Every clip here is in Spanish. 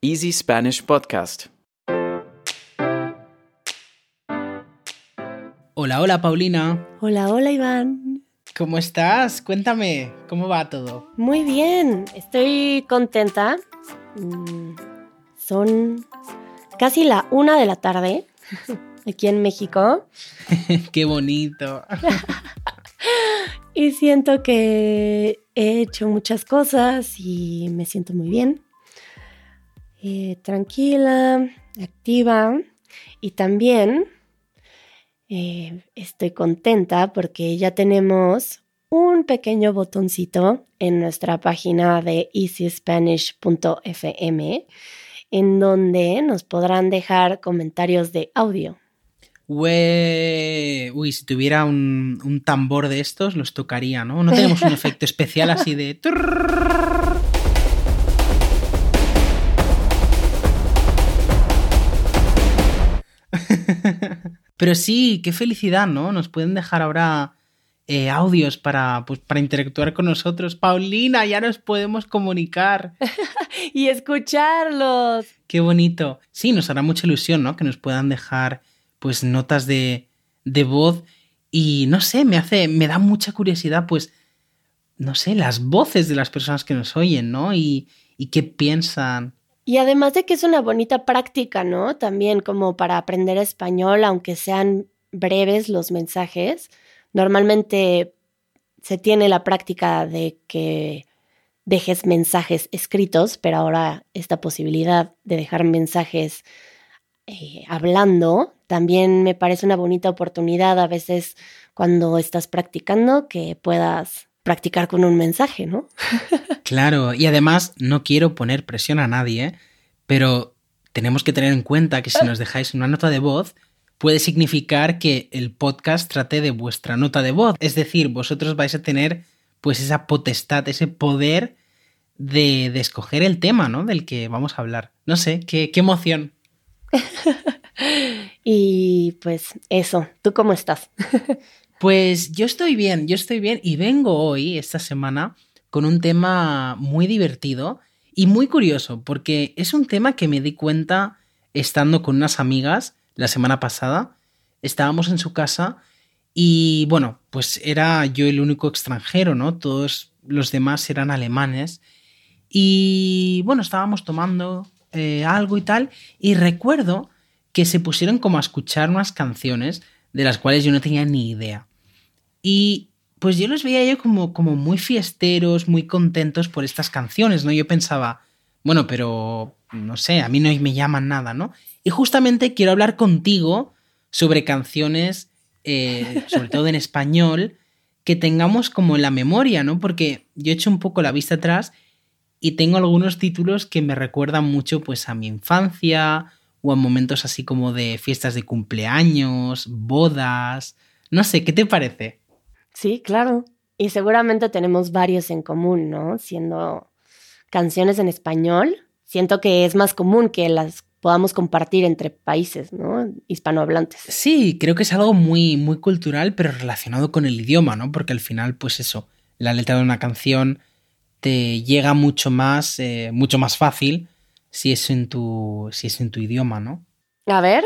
Easy Spanish Podcast. Hola, hola Paulina. Hola, hola Iván. ¿Cómo estás? Cuéntame, ¿cómo va todo? Muy bien, estoy contenta. Son casi la 1:00 p.m. aquí en México. ¡Qué bonito! Y siento que he hecho muchas cosas y me siento muy bien. Tranquila, activa y también estoy contenta porque ya tenemos un pequeño botoncito en nuestra página de easyspanish.fm en donde nos podrán dejar comentarios de audio. Uy, si tuviera un tambor de estos, los tocaría, ¿no? No tenemos un efecto especial así de... Pero sí, qué felicidad, ¿no? Nos pueden dejar ahora audios para interactuar con nosotros. Paulina, ya nos podemos comunicar. Y escucharlos. Qué bonito. Sí, nos hará mucha ilusión, ¿no? Que nos puedan dejar... pues notas de voz y no sé, me da mucha curiosidad, pues, no sé, las voces de las personas que nos oyen, ¿no? Y qué piensan. Y además de que es una bonita práctica, ¿no? También como para aprender español, aunque sean breves los mensajes. Normalmente se tiene la práctica de que dejes mensajes escritos, pero ahora esta posibilidad de dejar mensajes hablando... También me parece una bonita oportunidad a veces cuando estás practicando que puedas practicar con un mensaje, ¿no? Claro, y además no quiero poner presión a nadie, pero tenemos que tener en cuenta que si nos dejáis una nota de voz puede significar que el podcast trate de vuestra nota de voz. Es decir, vosotros vais a tener pues esa potestad, ese poder de escoger el tema, ¿no? Del que vamos a hablar. No sé, qué emoción. Y pues eso, ¿tú cómo estás? Pues yo estoy bien y vengo hoy, esta semana, con un tema muy divertido y muy curioso porque es un tema que me di cuenta estando con unas amigas la semana pasada. Estábamos en su casa y bueno, pues era yo el único extranjero, ¿no? Todos los demás eran alemanes y bueno, estábamos tomando... algo y tal, y recuerdo que se pusieron como a escuchar unas canciones de las cuales yo no tenía ni idea y pues yo los veía yo como muy fiesteros, muy contentos por estas canciones, ¿no? Yo pensaba, bueno, pero no sé, a mí no me llaman nada, ¿no? Y justamente quiero hablar contigo sobre canciones, sobre todo en español, que tengamos como en la memoria, ¿no? Porque yo echo un poco la vista atrás y tengo algunos títulos que me recuerdan mucho pues a mi infancia o a momentos así como de fiestas de cumpleaños, bodas... No sé, ¿qué te parece? Sí, claro. Y seguramente tenemos varios en común, ¿no? Siendo canciones en español, siento que es más común que las podamos compartir entre países, ¿no? Hispanohablantes. Sí, creo que es algo muy, muy cultural, pero relacionado con el idioma, ¿no? Porque al final, pues eso, la letra de una canción... te llega mucho más fácil si es en tu idioma, ¿no? A ver,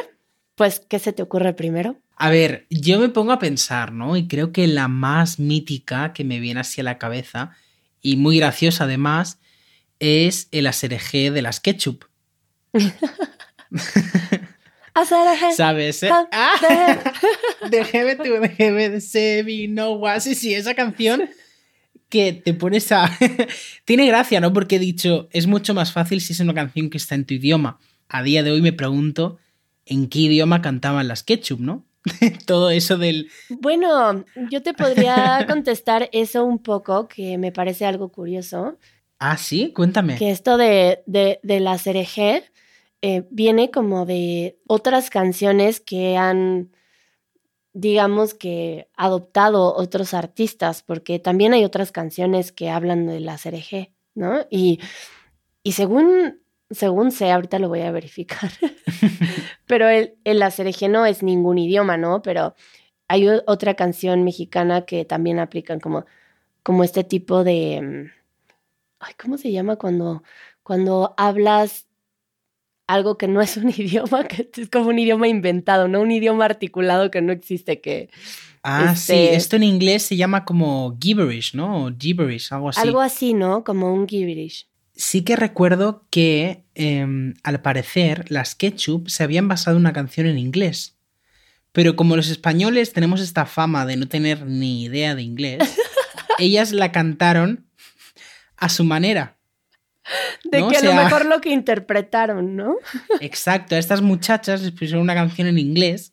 pues, ¿qué se te ocurre primero? A ver, yo me pongo a pensar, ¿no? Y creo que la más mítica que me viene así a la cabeza, y muy graciosa además, es el Aserejé de las Ketchup. Aserejé. ¿Sabes? Déjeme de Sebi, no was. Sí, esa canción... que te pones a... Tiene gracia, ¿no? Porque he dicho, es mucho más fácil si es una canción que está en tu idioma. A día de hoy me pregunto en qué idioma cantaban las Ketchup, ¿no? Todo eso del... Bueno, yo te podría contestar eso un poco, que me parece algo curioso. Ah, ¿sí? Cuéntame. Que esto de la Cerejé viene como de otras canciones que han... digamos que adoptado otros artistas, porque también hay otras canciones que hablan de la Aserejé, ¿no? Y según sé, ahorita lo voy a verificar, pero el Aserejé no es ningún idioma, ¿no? Pero hay otra canción mexicana que también aplican como este tipo de... Ay, ¿cómo se llama? Cuando hablas algo que no es un idioma, que es como un idioma inventado, no un idioma articulado que no existe, que... sí, esto en inglés se llama como gibberish, ¿no? O gibberish, algo así. Algo así, ¿no? Como un gibberish. Sí que recuerdo que, al parecer, las Ketchup se habían basado en una canción en inglés. Pero como los españoles tenemos esta fama de no tener ni idea de inglés, ellas la cantaron a su manera. De ¿no? Que a lo mejor lo que interpretaron, ¿no? Exacto, a estas muchachas les pusieron una canción en inglés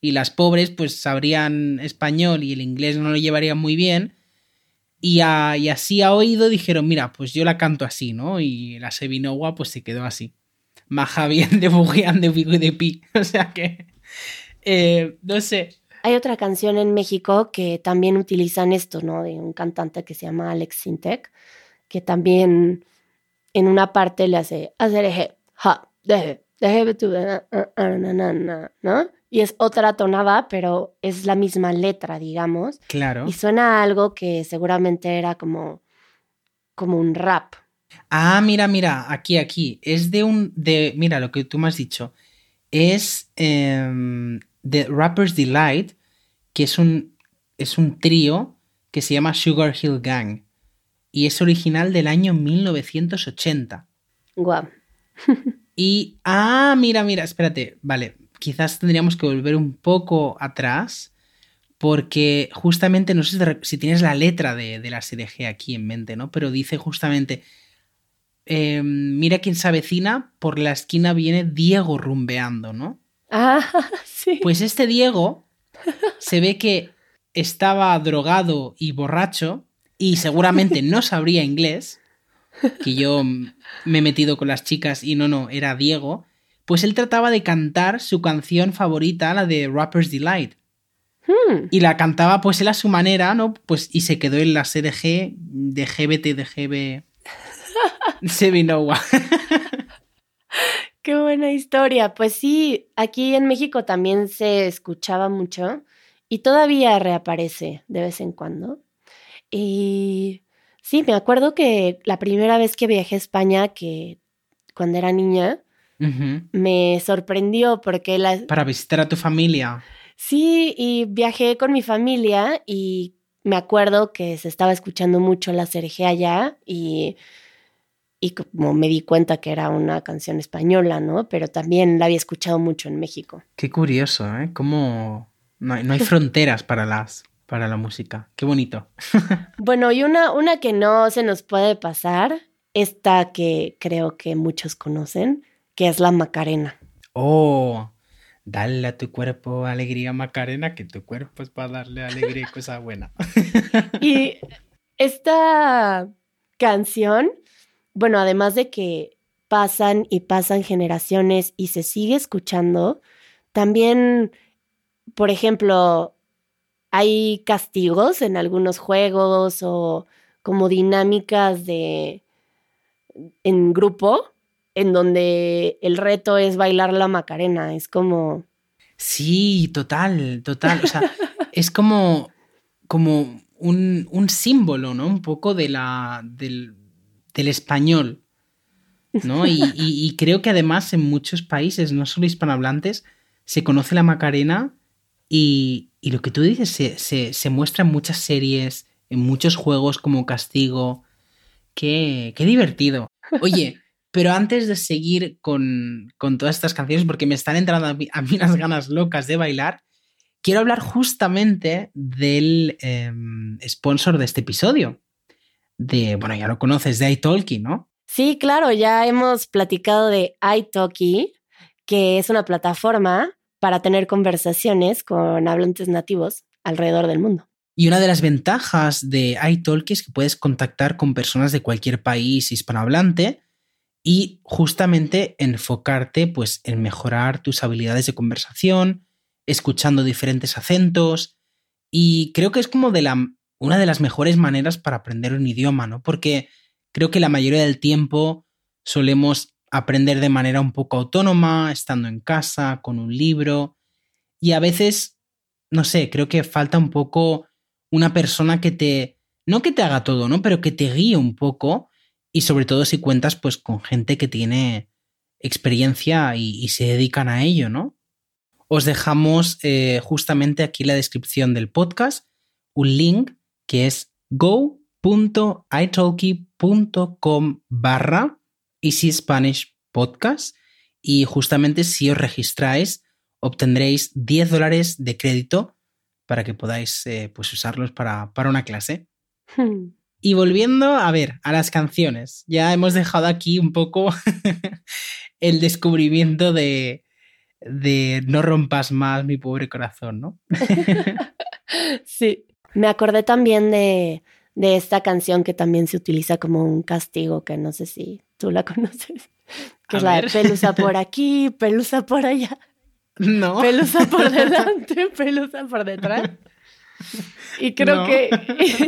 y las pobres pues sabrían español y el inglés no lo llevarían muy bien. Y así a oído dijeron, mira, pues yo la canto así, ¿no? Y la Sevinowa pues se quedó así. Maja bien de buguean de pico y de pi. O sea que, no sé. Hay otra canción en México que también utilizan esto, ¿no? De un cantante que se llama Alex Syntek, que también en una parte le hace Aserejé, ja, deje tu, ¿no? Y es otra tonada, pero es la misma letra, digamos. Claro. Y suena a algo que seguramente era como un rap. Ah, mira, aquí. Es de un... mira, lo que tú me has dicho. Es de Rapper's Delight, que es un trío que se llama Sugar Hill Gang. Y es original del año 1980. Guau. Y... Ah, mira, espérate. Vale. Quizás tendríamos que volver un poco atrás porque justamente, no sé si tienes la letra de la Cerejé aquí en mente, ¿no? Pero dice justamente, mira quién se avecina, por la esquina viene Diego rumbeando, ¿no? Ah, sí. Pues este Diego se ve que estaba drogado y borracho y seguramente no sabría inglés, que yo me he metido con las chicas y no, era Diego. Pues él trataba de cantar su canción favorita, la de Rapper's Delight. Y la cantaba pues él a su manera, ¿no? Pues y se quedó en la Cerejé de GBT de GB Sevinowa. Qué buena historia. Pues sí, aquí en México también se escuchaba mucho y todavía reaparece de vez en cuando. Y sí, me acuerdo que la primera vez que viajé a España, que cuando era niña, uh-huh. Me sorprendió porque para visitar a tu familia. Sí, y viajé con mi familia y me acuerdo que se estaba escuchando mucho la Cerejé allá y como me di cuenta que era una canción española, ¿no? Pero también la había escuchado mucho en México. Qué curioso, ¿eh? Cómo no hay fronteras para la música. Qué bonito. Bueno, y una que no se nos puede pasar, esta que creo que muchos conocen, que es la Macarena. ¡Oh! Dale a tu cuerpo alegría, Macarena, que tu cuerpo es para darle alegría y cosa buena. Y esta canción, bueno, además de que pasan y pasan generaciones y se sigue escuchando, también, por ejemplo, hay castigos en algunos juegos o como dinámicas en grupo, en donde el reto es bailar la Macarena, es como... Sí, total, o sea, es como un símbolo, ¿no? Un poco de del español, ¿no? Y creo que además en muchos países, no solo hispanohablantes, se conoce la Macarena y lo que tú dices se muestra en muchas series, en muchos juegos como castigo. ¡Qué divertido! Oye... Pero antes de seguir con todas estas canciones, porque me están entrando a mí unas ganas locas de bailar, quiero hablar justamente del sponsor de este episodio. Bueno, ya lo conoces, de italki, ¿no? Sí, claro, ya hemos platicado de italki, que es una plataforma para tener conversaciones con hablantes nativos alrededor del mundo. Y una de las ventajas de italki es que puedes contactar con personas de cualquier país hispanohablante y justamente enfocarte pues, en mejorar tus habilidades de conversación, escuchando diferentes acentos. Y creo que es como una de las mejores maneras para aprender un idioma, ¿no? Porque creo que la mayoría del tiempo solemos aprender de manera un poco autónoma, estando en casa, con un libro. Y a veces, no sé, creo que falta un poco una persona que no que te haga todo, ¿no? Pero que te guíe un poco. Y sobre todo si cuentas pues, con gente que tiene experiencia y se dedican a ello, ¿no? Os dejamos justamente aquí en la descripción del podcast un link que es go.italki.com/Easy Spanish Podcast, y justamente si os registráis obtendréis $10 de crédito para que podáis pues usarlos para una clase. Y volviendo a las canciones, ya hemos dejado aquí un poco el descubrimiento de No rompas más mi pobre corazón, ¿no? Sí. Me acordé también de esta canción que también se utiliza como un castigo, que no sé si tú la conoces, que es la de pelusa por aquí, pelusa por allá. No. Pelusa por delante, pelusa por detrás. Y creo que...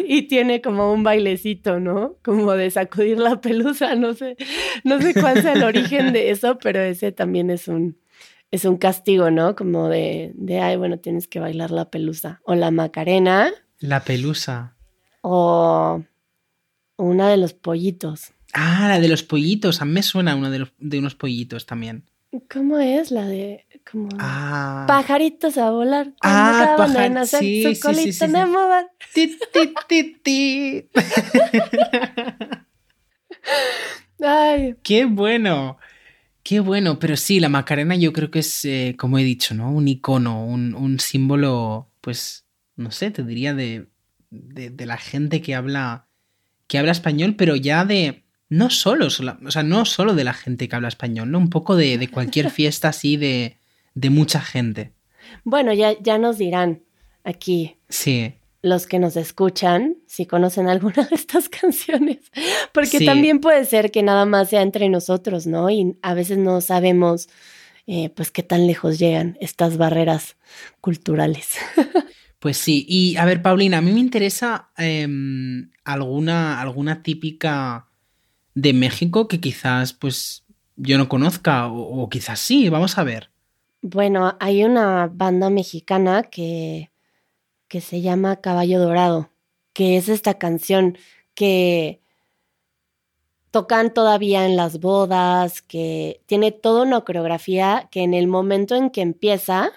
Y tiene como un bailecito, ¿no? Como de sacudir la pelusa, no sé cuál sea el origen de eso, pero ese también es un castigo, ¿no? Como de ay, bueno, tienes que bailar la pelusa. O la Macarena. La pelusa. O una de los pollitos. Ah, la de los pollitos. A mí me suena una de unos pollitos también. ¿Cómo es la de...? Como pajaritos a volar. Pajaritos. Sí, su colita en el mover. Ti, ti, ti, ti. Ay. ¡Qué bueno! Qué bueno, pero sí, la Macarena yo creo que es, como he dicho, ¿no? Un icono, un símbolo, pues, no sé, te diría de la gente que habla español, pero ya no solo de la gente que habla español, ¿no? Un poco de cualquier fiesta así de mucha gente. Bueno, ya nos dirán aquí. Sí. Los que nos escuchan, si conocen alguna de estas canciones, porque también puede ser que nada más sea entre nosotros, ¿no? Y a veces no sabemos, pues, qué tan lejos llegan estas barreras culturales. Pues sí, y a ver, Paulina, a mí me interesa alguna típica de México que quizás, pues, yo no conozca, o quizás sí, vamos a ver. Bueno, hay una banda mexicana que se llama Caballo Dorado, que es esta canción que tocan todavía en las bodas, que tiene toda una coreografía que en el momento en que empieza,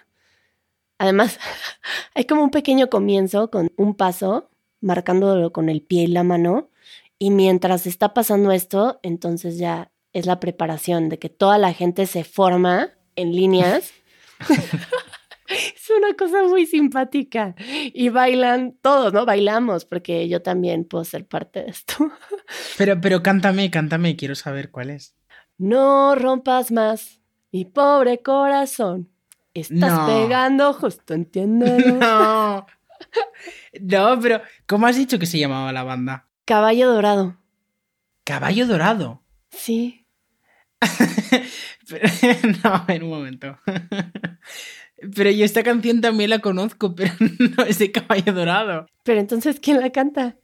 además hay como un pequeño comienzo con un paso, marcándolo con el pie y la mano, y mientras está pasando esto, entonces ya es la preparación de que toda la gente se forma en líneas. Es una cosa muy simpática. Y bailan todos, ¿no? Bailamos, porque yo también puedo ser parte de esto. Pero cántame, quiero saber cuál es. No rompas más, mi pobre corazón. Estás pegando justo, entiéndelo. No, pero ¿cómo has dicho que se llamaba la banda? Caballo Dorado. ¿Caballo Dorado? Sí. No, en un momento. Pero yo esta canción también la conozco, pero no es de Caballo Dorado. Pero entonces, ¿quién la canta?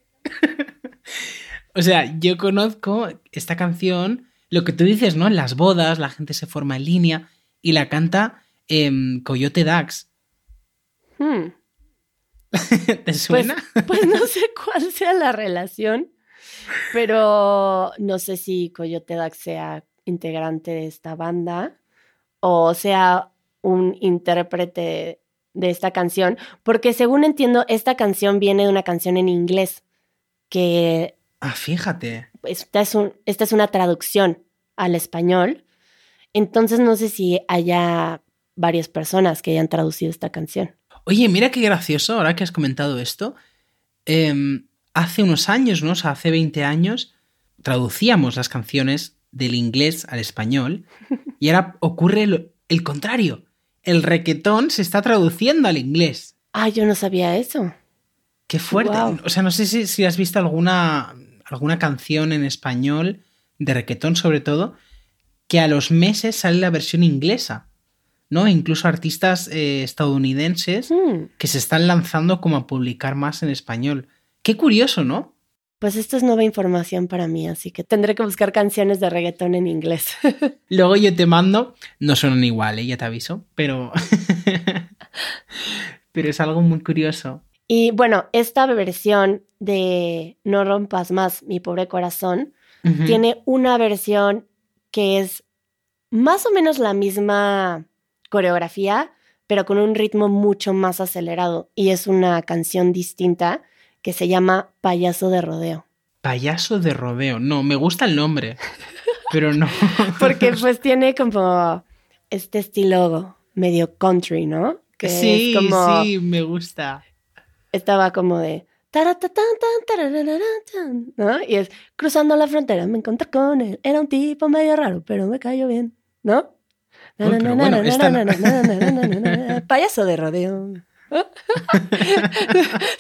O sea, yo conozco esta canción, lo que tú dices, ¿no? En las bodas, la gente se forma en línea, y la canta Coyote Dax. ¿Te suena? Pues no sé cuál sea la relación, pero no sé si Coyote Dax sea integrante de esta banda o sea un intérprete de esta canción, porque según entiendo, esta canción viene de una canción en inglés que... Ah, fíjate. Esta es una traducción al español, entonces no sé si haya varias personas que hayan traducido esta canción. Oye, mira qué gracioso, ahora que has comentado esto, hace unos años, ¿no? O sea, hace 20 años, traducíamos las canciones del inglés al español y ahora ocurre el contrario. El reggaetón se está traduciendo al inglés. Ah, yo no sabía eso. ¡Qué fuerte! Wow. O sea, no sé si has visto alguna canción en español, de reggaetón sobre todo, que a los meses sale la versión inglesa, ¿no? E incluso artistas estadounidenses que se están lanzando como a publicar más en español. ¡Qué curioso!, ¿no? Pues esto es nueva información para mí, así que tendré que buscar canciones de reggaetón en inglés. Luego yo te mando, no suenan igual, ya te aviso, pero... pero es algo muy curioso. Y bueno, esta versión de No rompas más, mi pobre corazón, tiene una versión que es más o menos la misma coreografía, pero con un ritmo mucho más acelerado. Y es una canción distinta que se llama Payaso de Rodeo. Payaso de Rodeo. No, me gusta el nombre, pero no. Porque pues tiene como este estilo medio country, ¿no? Que sí, es como... sí, me gusta. Estaba como de... ¿no? Y es, cruzando la frontera, me encontré con él. Era un tipo medio raro, pero me cayó bien, ¿no? Payaso de rodeo.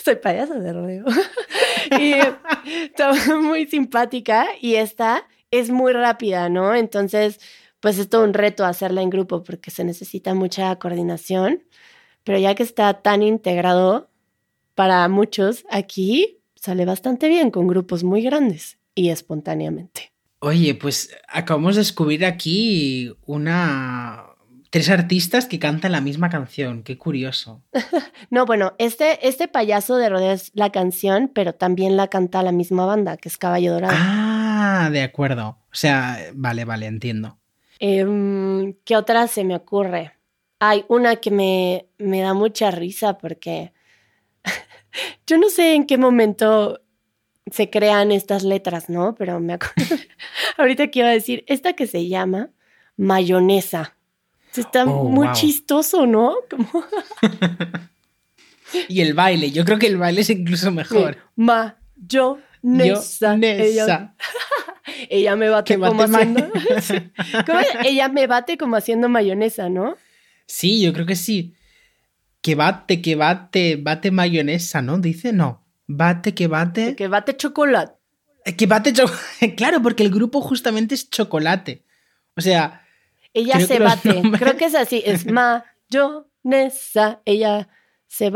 Soy payaso de rodeo. Y estaba muy simpática y esta es muy rápida, ¿no? Entonces, pues es todo un reto hacerla en grupo porque se necesita mucha coordinación. Pero ya que está tan integrado, para muchos aquí sale bastante bien con grupos muy grandes y espontáneamente. Oye, pues acabamos de descubrir aquí tres artistas que cantan la misma canción. ¡Qué curioso! No, bueno, este payaso de rodeo es la canción, pero también la canta la misma banda, que es Caballo Dorado. Ah, de acuerdo. O sea, vale, entiendo. ¿Qué otra se me ocurre? Hay una que me da mucha risa porque... yo no sé en qué momento se crean estas letras, ¿no? Pero me acuerdo. Ahorita que iba a decir, esta que se llama Mayonesa. Está muy chistoso, ¿no? Como... y el baile. Yo creo que el baile es incluso mejor. Mayonesa. Ella me bate como haciendo... Ella me bate como haciendo mayonesa, ¿no? Sí, yo creo que sí. Que bate mayonesa, ¿no? Dice, no. Bate. Que bate chocolate. Que bate chocolate. Claro, porque el grupo justamente es chocolate. O sea... ella se bate. Creo que es así. Es mayonesa. Ella se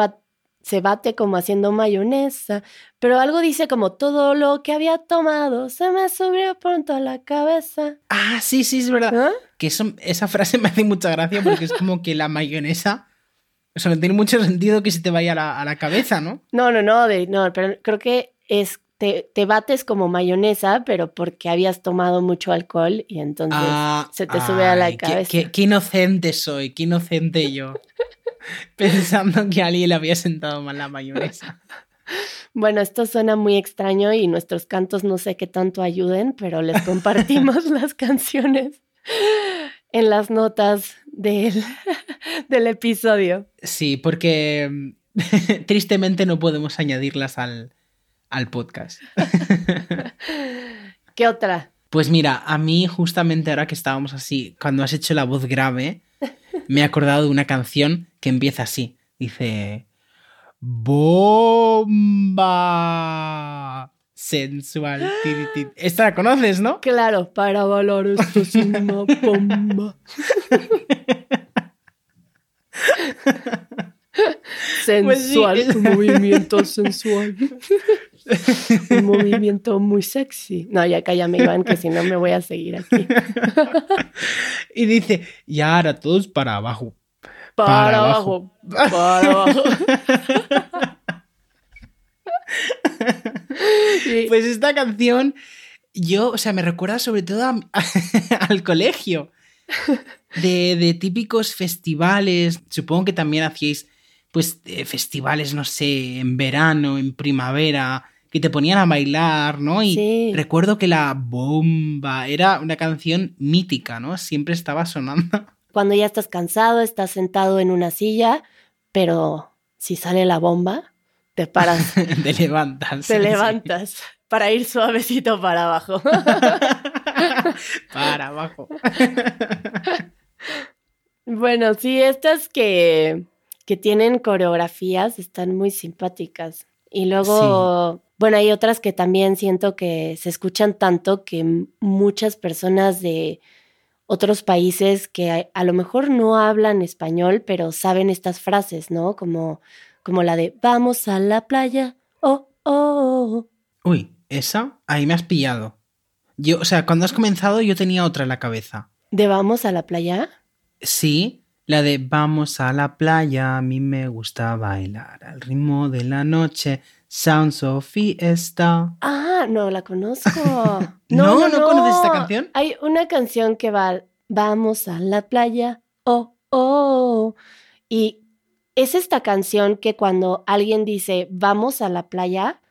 bate como haciendo mayonesa. Pero algo dice como, todo lo que había tomado se me subió pronto a la cabeza. Ah, sí, es verdad. ¿Ah? Que esa frase me hace mucha gracia porque es como que la mayonesa... o sea, no tiene mucho sentido que se te vaya a la cabeza, ¿no? No, pero creo que es te bates como mayonesa, pero porque habías tomado mucho alcohol y entonces se te sube a la cabeza. Qué inocente soy, qué inocente yo, pensando que a alguien le había sentado mal la mayonesa. Bueno, esto suena muy extraño y nuestros cantos no sé qué tanto ayuden, pero les compartimos las canciones en las notas del episodio. Sí, porque tristemente no podemos añadirlas al podcast. ¿Qué otra? Pues mira, a mí justamente ahora que estábamos así, cuando has hecho la voz grave, me he acordado de una canción que empieza así. Dice... ¡Bomba! Sensual. Esta la conoces, ¿no? Claro, para valor esto es una bomba. Sensual, pues sí. Un movimiento sensual. Un movimiento muy sexy. No, ya cállame, Iván, que si no me voy a seguir aquí. Y dice, y ahora todos para abajo. Para abajo. Sí. Pues esta canción, yo, o sea, me recuerda sobre todo al colegio, de típicos festivales. Supongo que también hacíais, pues, festivales, no sé, en verano, en primavera, que te ponían a bailar, ¿no? Y sí. Recuerdo que la bomba era una canción mítica, ¿no? Siempre estaba sonando. Cuando ya estás cansado, estás sentado en una silla, pero si sale la bomba... te paras. Te levantas. Sí. Para ir suavecito para abajo. Para abajo. Bueno, sí, estas que tienen coreografías están muy simpáticas. Y luego, sí. Bueno, hay otras que también siento que se escuchan tanto que muchas personas de otros países que a lo mejor no hablan español, pero saben estas frases, ¿no? Como la de vamos a la playa, oh, oh, oh. Uy, esa, ahí me has pillado. Yo, o sea, cuando has comenzado yo tenía otra en la cabeza. ¿De vamos a la playa? Sí, la de vamos a la playa, a mí me gusta bailar al ritmo de la noche, sounds of fiesta. Ah, no la conozco. No, ¿no conoces esta canción? Hay una canción que va vamos a la playa, oh, oh. Y es esta canción que cuando alguien dice, vamos a la playa,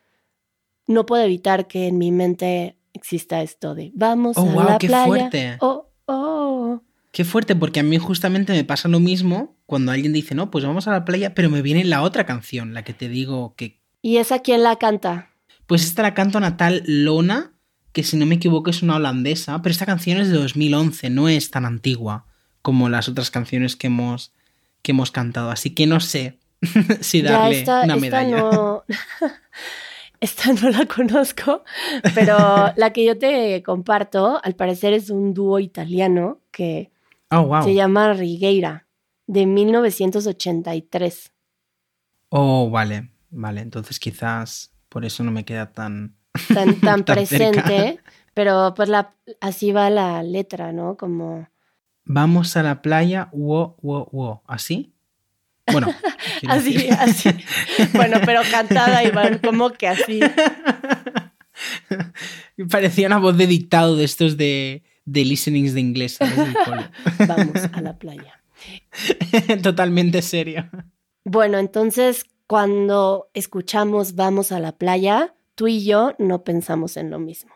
no puedo evitar que en mi mente exista esto de, vamos a la playa, fuerte. Oh, oh. Qué fuerte, porque a mí justamente me pasa lo mismo cuando alguien dice, no, pues vamos a la playa, pero me viene la otra canción, la que te digo que... ¿Y esa quién la canta? Pues esta la canta Natal Lona, que si no me equivoco es una holandesa, pero esta canción es de 2011, no es tan antigua como las otras canciones que hemos cantado, así que no sé si darle ya una medalla. Esta no la conozco, pero la que yo te comparto, al parecer es un dúo italiano que se llama Rigueira, de 1983. Oh, vale, vale, entonces quizás por eso no me queda tan presente, cerca. Pero pues así va la letra, ¿no? Como... Vamos a la playa, wo, wo, wo, ¿así? Bueno. así. Bueno, pero cantada, Iván, como que así. Parecía una voz de dictado de estos de listenings de inglés, ¿sabes? Vamos a la playa. Totalmente serio. Bueno, entonces, cuando escuchamos vamos a la playa, tú y yo no pensamos en lo mismo.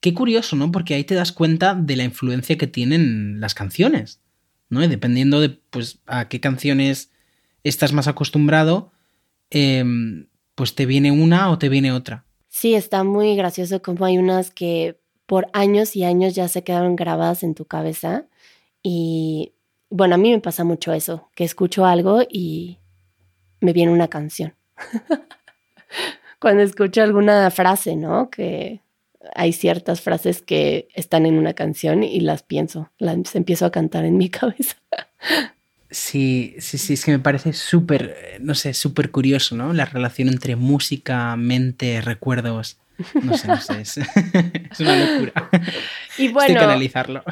Qué curioso, ¿no? Porque ahí te das cuenta de la influencia que tienen las canciones, ¿no? Y dependiendo de pues, a qué canciones estás más acostumbrado, pues te viene una o te viene otra. Sí, está muy gracioso como hay unas que por años y años ya se quedaron grabadas en tu cabeza. Y bueno, a mí me pasa mucho eso, que escucho algo y me viene una canción. Cuando escucho alguna frase, ¿no? Que... Hay ciertas frases que están en una canción y las pienso, las empiezo a cantar en mi cabeza. Sí, es que me parece súper, no sé, súper curioso, ¿no? La relación entre música, mente, recuerdos, no sé, es una locura. Y bueno, estoy que analizarlo.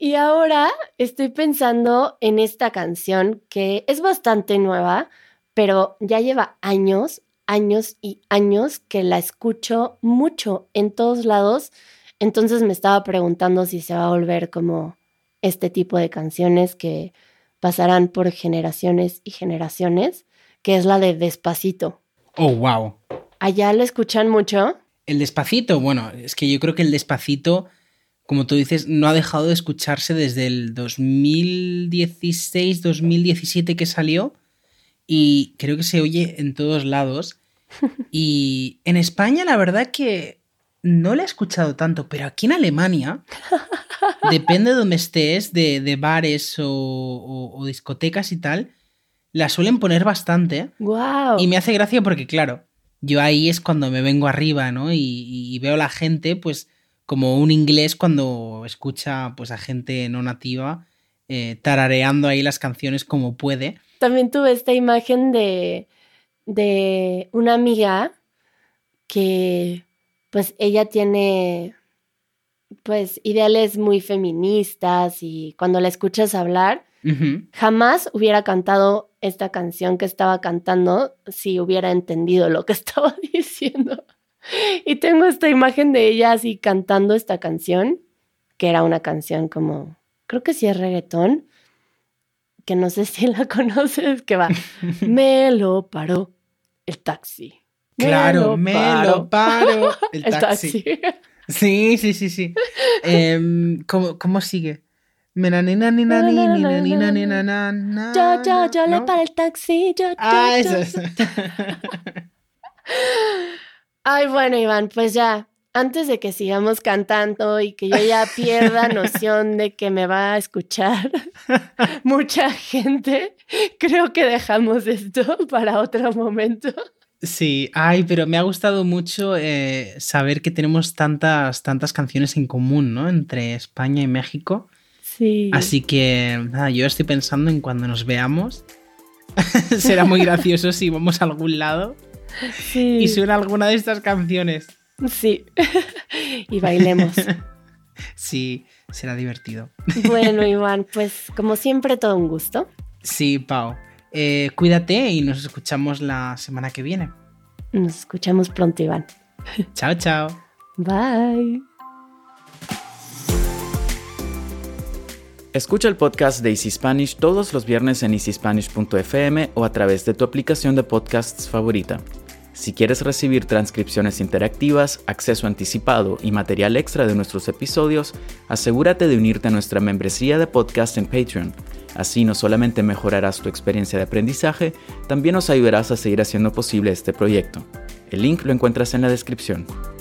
Y ahora estoy pensando en esta canción que es bastante nueva, pero ya lleva años y años que la escucho mucho en todos lados, entonces me estaba preguntando si se va a volver como este tipo de canciones que pasarán por generaciones y generaciones, que es la de Despacito. Oh, wow. ¿Allá lo escuchan mucho? El Despacito, bueno, es que yo creo que el Despacito, como tú dices, no ha dejado de escucharse desde el 2016, 2017 que salió. Y creo que se oye en todos lados. Y en España, la verdad que no la he escuchado tanto, pero aquí en Alemania, depende de donde estés, de bares o discotecas y tal, la suelen poner bastante. Wow. Y me hace gracia porque, claro, yo ahí es cuando me vengo arriba, ¿no? Y veo a la gente, pues, como un inglés cuando escucha pues, a gente no nativa tarareando ahí las canciones como puede. También tuve esta imagen de una amiga que, pues, ella tiene, pues, ideales muy feministas y cuando la escuchas hablar, uh-huh, jamás hubiera cantado esta canción que estaba cantando si hubiera entendido lo que estaba diciendo. Y tengo esta imagen de ella así cantando esta canción, que era una canción como, creo que sí es reggaetón, que no sé si la conoces, que va, me lo paró el taxi. Me lo paró el taxi. Sí. ¿Cómo sigue? Yo le paré el taxi. Yo. Eso es. Ay, bueno, Iván, pues ya, antes de que sigamos cantando y que yo ya pierda noción de que me va a escuchar mucha gente, creo que dejamos esto para otro momento. Sí, ay, pero me ha gustado mucho saber que tenemos tantas canciones en común, ¿no? Entre España y México. Sí. Así que nada, yo estoy pensando en cuando nos veamos. Será muy gracioso si vamos a algún lado y suena alguna de estas canciones. Sí, y bailemos. Sí, será divertido. Bueno, Iván, pues como siempre, todo un gusto. Sí, Pau. Cuídate y nos escuchamos la semana que viene. Nos escuchamos pronto, Iván. Chao. Bye. Escucha el podcast de Easy Spanish todos los viernes en easyspanish.fm o a través de tu aplicación de podcasts favorita. Si quieres recibir transcripciones interactivas, acceso anticipado y material extra de nuestros episodios, asegúrate de unirte a nuestra membresía de podcast en Patreon. Así no solamente mejorarás tu experiencia de aprendizaje, también nos ayudarás a seguir haciendo posible este proyecto. El link lo encuentras en la descripción.